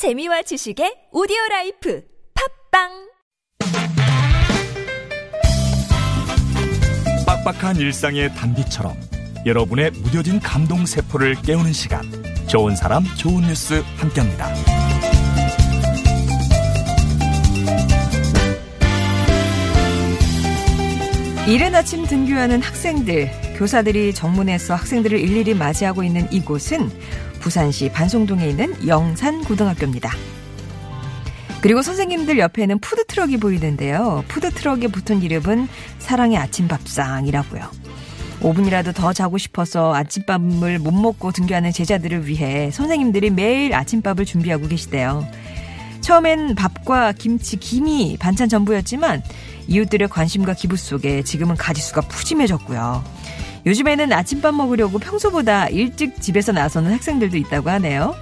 재미와 지식의 오디오라이프 팝빵! 빡빡한 일상의 단비처럼 여러분의 무뎌진 감동세포를 깨우는 시간, 좋은 사람 좋은 뉴스 함께합니다. 이른 아침 등교하는 학생들, 교사들이 정문에서 학생들을 일일이 맞이하고 있는 이곳은 부산시 반송동에 있는 영산고등학교입니다. 그리고 선생님들 옆에는 푸드트럭이 보이는데요. 푸드트럭에 붙은 이름은 사랑의 아침밥상이라고요. 5분이라도 더 자고 싶어서 아침밥을 못 먹고 등교하는 제자들을 위해 선생님들이 매일 아침밥을 준비하고 계시대요. 처음엔 밥과 김치, 김이 반찬 전부였지만 이웃들의 관심과 기부 속에 지금은 가짓수가 푸짐해졌고요. 요즘에는 아침밥 먹으려고 평소보다 일찍 집에서 나서는 학생들도 있다고 하네요.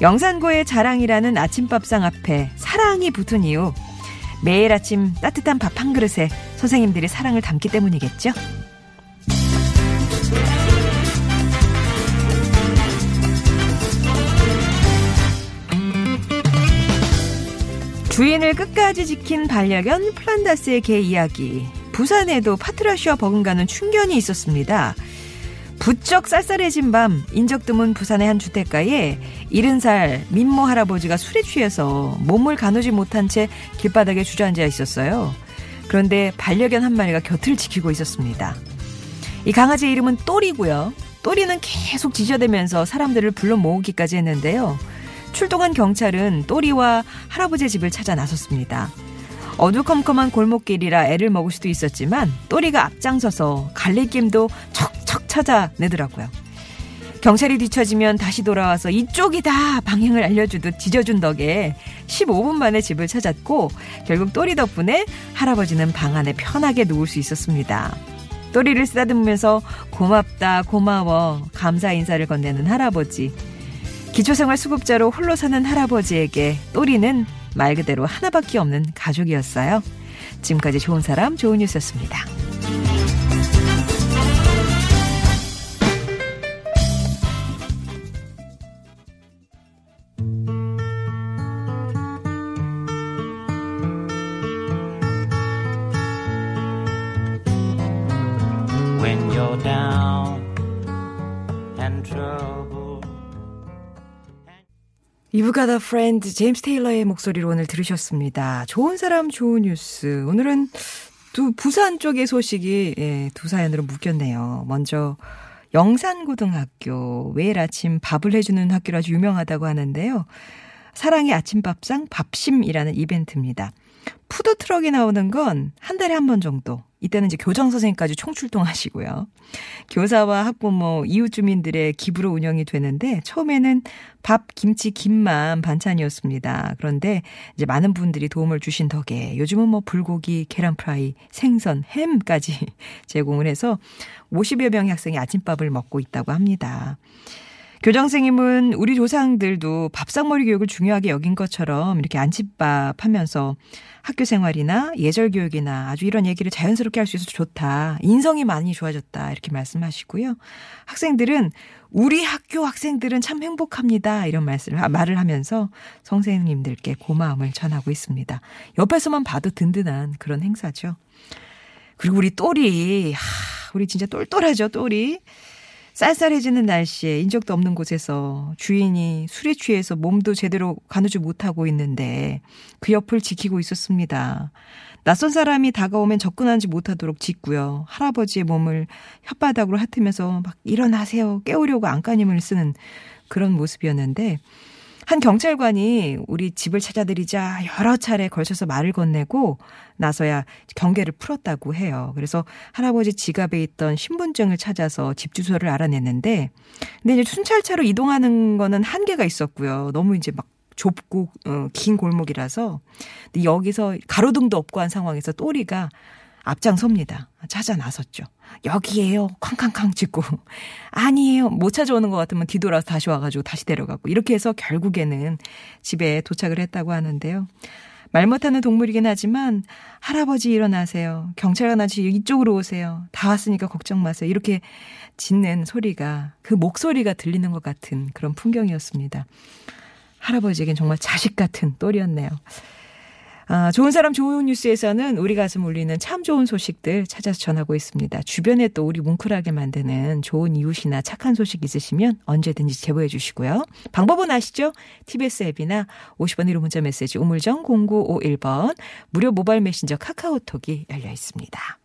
영산고의 자랑이라는 아침밥상 앞에 사랑이 붙은 이유, 매일 아침 따뜻한 밥 한 그릇에 선생님들이 사랑을 담기 때문이겠죠. 주인을 끝까지 지킨 반려견 플란다스의 개 이야기, 부산에도 파트라슈와 버금가는 충견이 있었습니다. 부쩍 쌀쌀해진 밤 인적 드문 부산의 한 주택가에 70살 민모 할아버지가 술에 취해서 몸을 가누지 못한 채 길바닥에 주저앉아 있었어요. 그런데 반려견 한 마리가 곁을 지키고 있었습니다. 이 강아지의 이름은 또리고요. 또리는 계속 지저대면서 사람들을 불러 모으기까지 했는데요. 출동한 경찰은 또리와 할아버지의 집을 찾아 나섰습니다. 어두컴컴한 골목길이라 애를 먹을 수도 있었지만 또리가 앞장서서 갈래김도 척척 찾아내더라고요. 경찰이 뒤처지면 다시 돌아와서 이쪽이다 방향을 알려주듯 지져준 덕에 15분 만에 집을 찾았고, 결국 또리 덕분에 할아버지는 방 안에 편하게 누울 수 있었습니다. 또리를 쓰다듬으면서 고맙다, 고마워, 감사 인사를 건네는 할아버지. 기초생활 수급자로 홀로 사는 할아버지에게 또리는 말 그대로 하나밖에 없는 가족이었어요. 지금까지 좋은 사람 좋은 뉴스였습니다. When you're down and trouble. You've got a friend, 제임스 테일러의 목소리로 오늘 들으셨습니다. 좋은 사람, 좋은 뉴스. 오늘은 또 부산 쪽의 소식이 두 사연으로 묶였네요. 먼저 영산고등학교, 매일 아침 밥을 해주는 학교로 아주 유명하다고 하는데요. 사랑의 아침밥상 밥심이라는 이벤트입니다. 푸드트럭이 나오는 건 한 달에 한 번 정도. 이때는 이제 교장선생님까지 총출동하시고요. 교사와 학부모, 이웃 주민들의 기부로 운영이 되는데 처음에는 밥, 김치, 김만 반찬이었습니다. 그런데 이제 많은 분들이 도움을 주신 덕에 요즘은 뭐 불고기, 계란 프라이, 생선, 햄까지 제공을 해서 50여 명의 학생이 아침밥을 먹고 있다고 합니다. 교장선생님은 우리 조상들도 밥상머리 교육을 중요하게 여긴 것처럼 이렇게 아침밥 하면서 학교 생활이나 예절 교육이나 아주 이런 얘기를 자연스럽게 할 수 있어서 좋다. 인성이 많이 좋아졌다. 이렇게 말씀하시고요. 학생들은 우리 학교 학생들은 참 행복합니다. 이런 말을 하면서 선생님들께 고마움을 전하고 있습니다. 옆에서만 봐도 든든한 그런 행사죠. 그리고 우리 또리. 우리 진짜 똘똘하죠, 또리. 쌀쌀해지는 날씨에 인적도 없는 곳에서 주인이 술에 취해서 몸도 제대로 가누지 못하고 있는데 그 옆을 지키고 있었습니다. 낯선 사람이 다가오면 접근하지 못하도록 짖고요. 할아버지의 몸을 혓바닥으로 핥으면서 막 일어나세요, 깨우려고 안간힘을 쓰는 그런 모습이었는데, 한 경찰관이 우리 집을 찾아드리자 여러 차례 걸쳐서 말을 건네고 나서야 경계를 풀었다고 해요. 그래서 할아버지 지갑에 있던 신분증을 찾아서 집 주소를 알아냈는데, 근데 이제 순찰차로 이동하는 거는 한계가 있었고요. 너무 이제 막 좁고 긴 골목이라서. 근데 여기서 가로등도 없고 한 상황에서 또리가 앞장섭니다. 찾아 나섰죠. 여기에요. 쾅쾅쾅 짖고. 아니에요. 못 찾아오는 것 같으면 뒤돌아서 다시 와가지고 다시 데려가고. 이렇게 해서 결국에는 집에 도착을 했다고 하는데요. 말 못하는 동물이긴 하지만 할아버지 일어나세요. 경찰관 아저씨 이쪽으로 오세요. 다 왔으니까 걱정 마세요. 이렇게 짖는 소리가, 그 목소리가 들리는 것 같은 그런 풍경이었습니다. 할아버지에겐 정말 자식 같은 똘이었네요. 아, 좋은 사람 좋은 뉴스에서는 우리 가슴 울리는 참 좋은 소식들 찾아서 전하고 있습니다. 주변에 또 우리 뭉클하게 만드는 좋은 이웃이나 착한 소식 있으시면 언제든지 제보해 주시고요. 방법은 아시죠? TBS 앱이나 50원 1호 문자 메시지 우물정 0951번 무료 모바일 메신저 카카오톡이 열려 있습니다.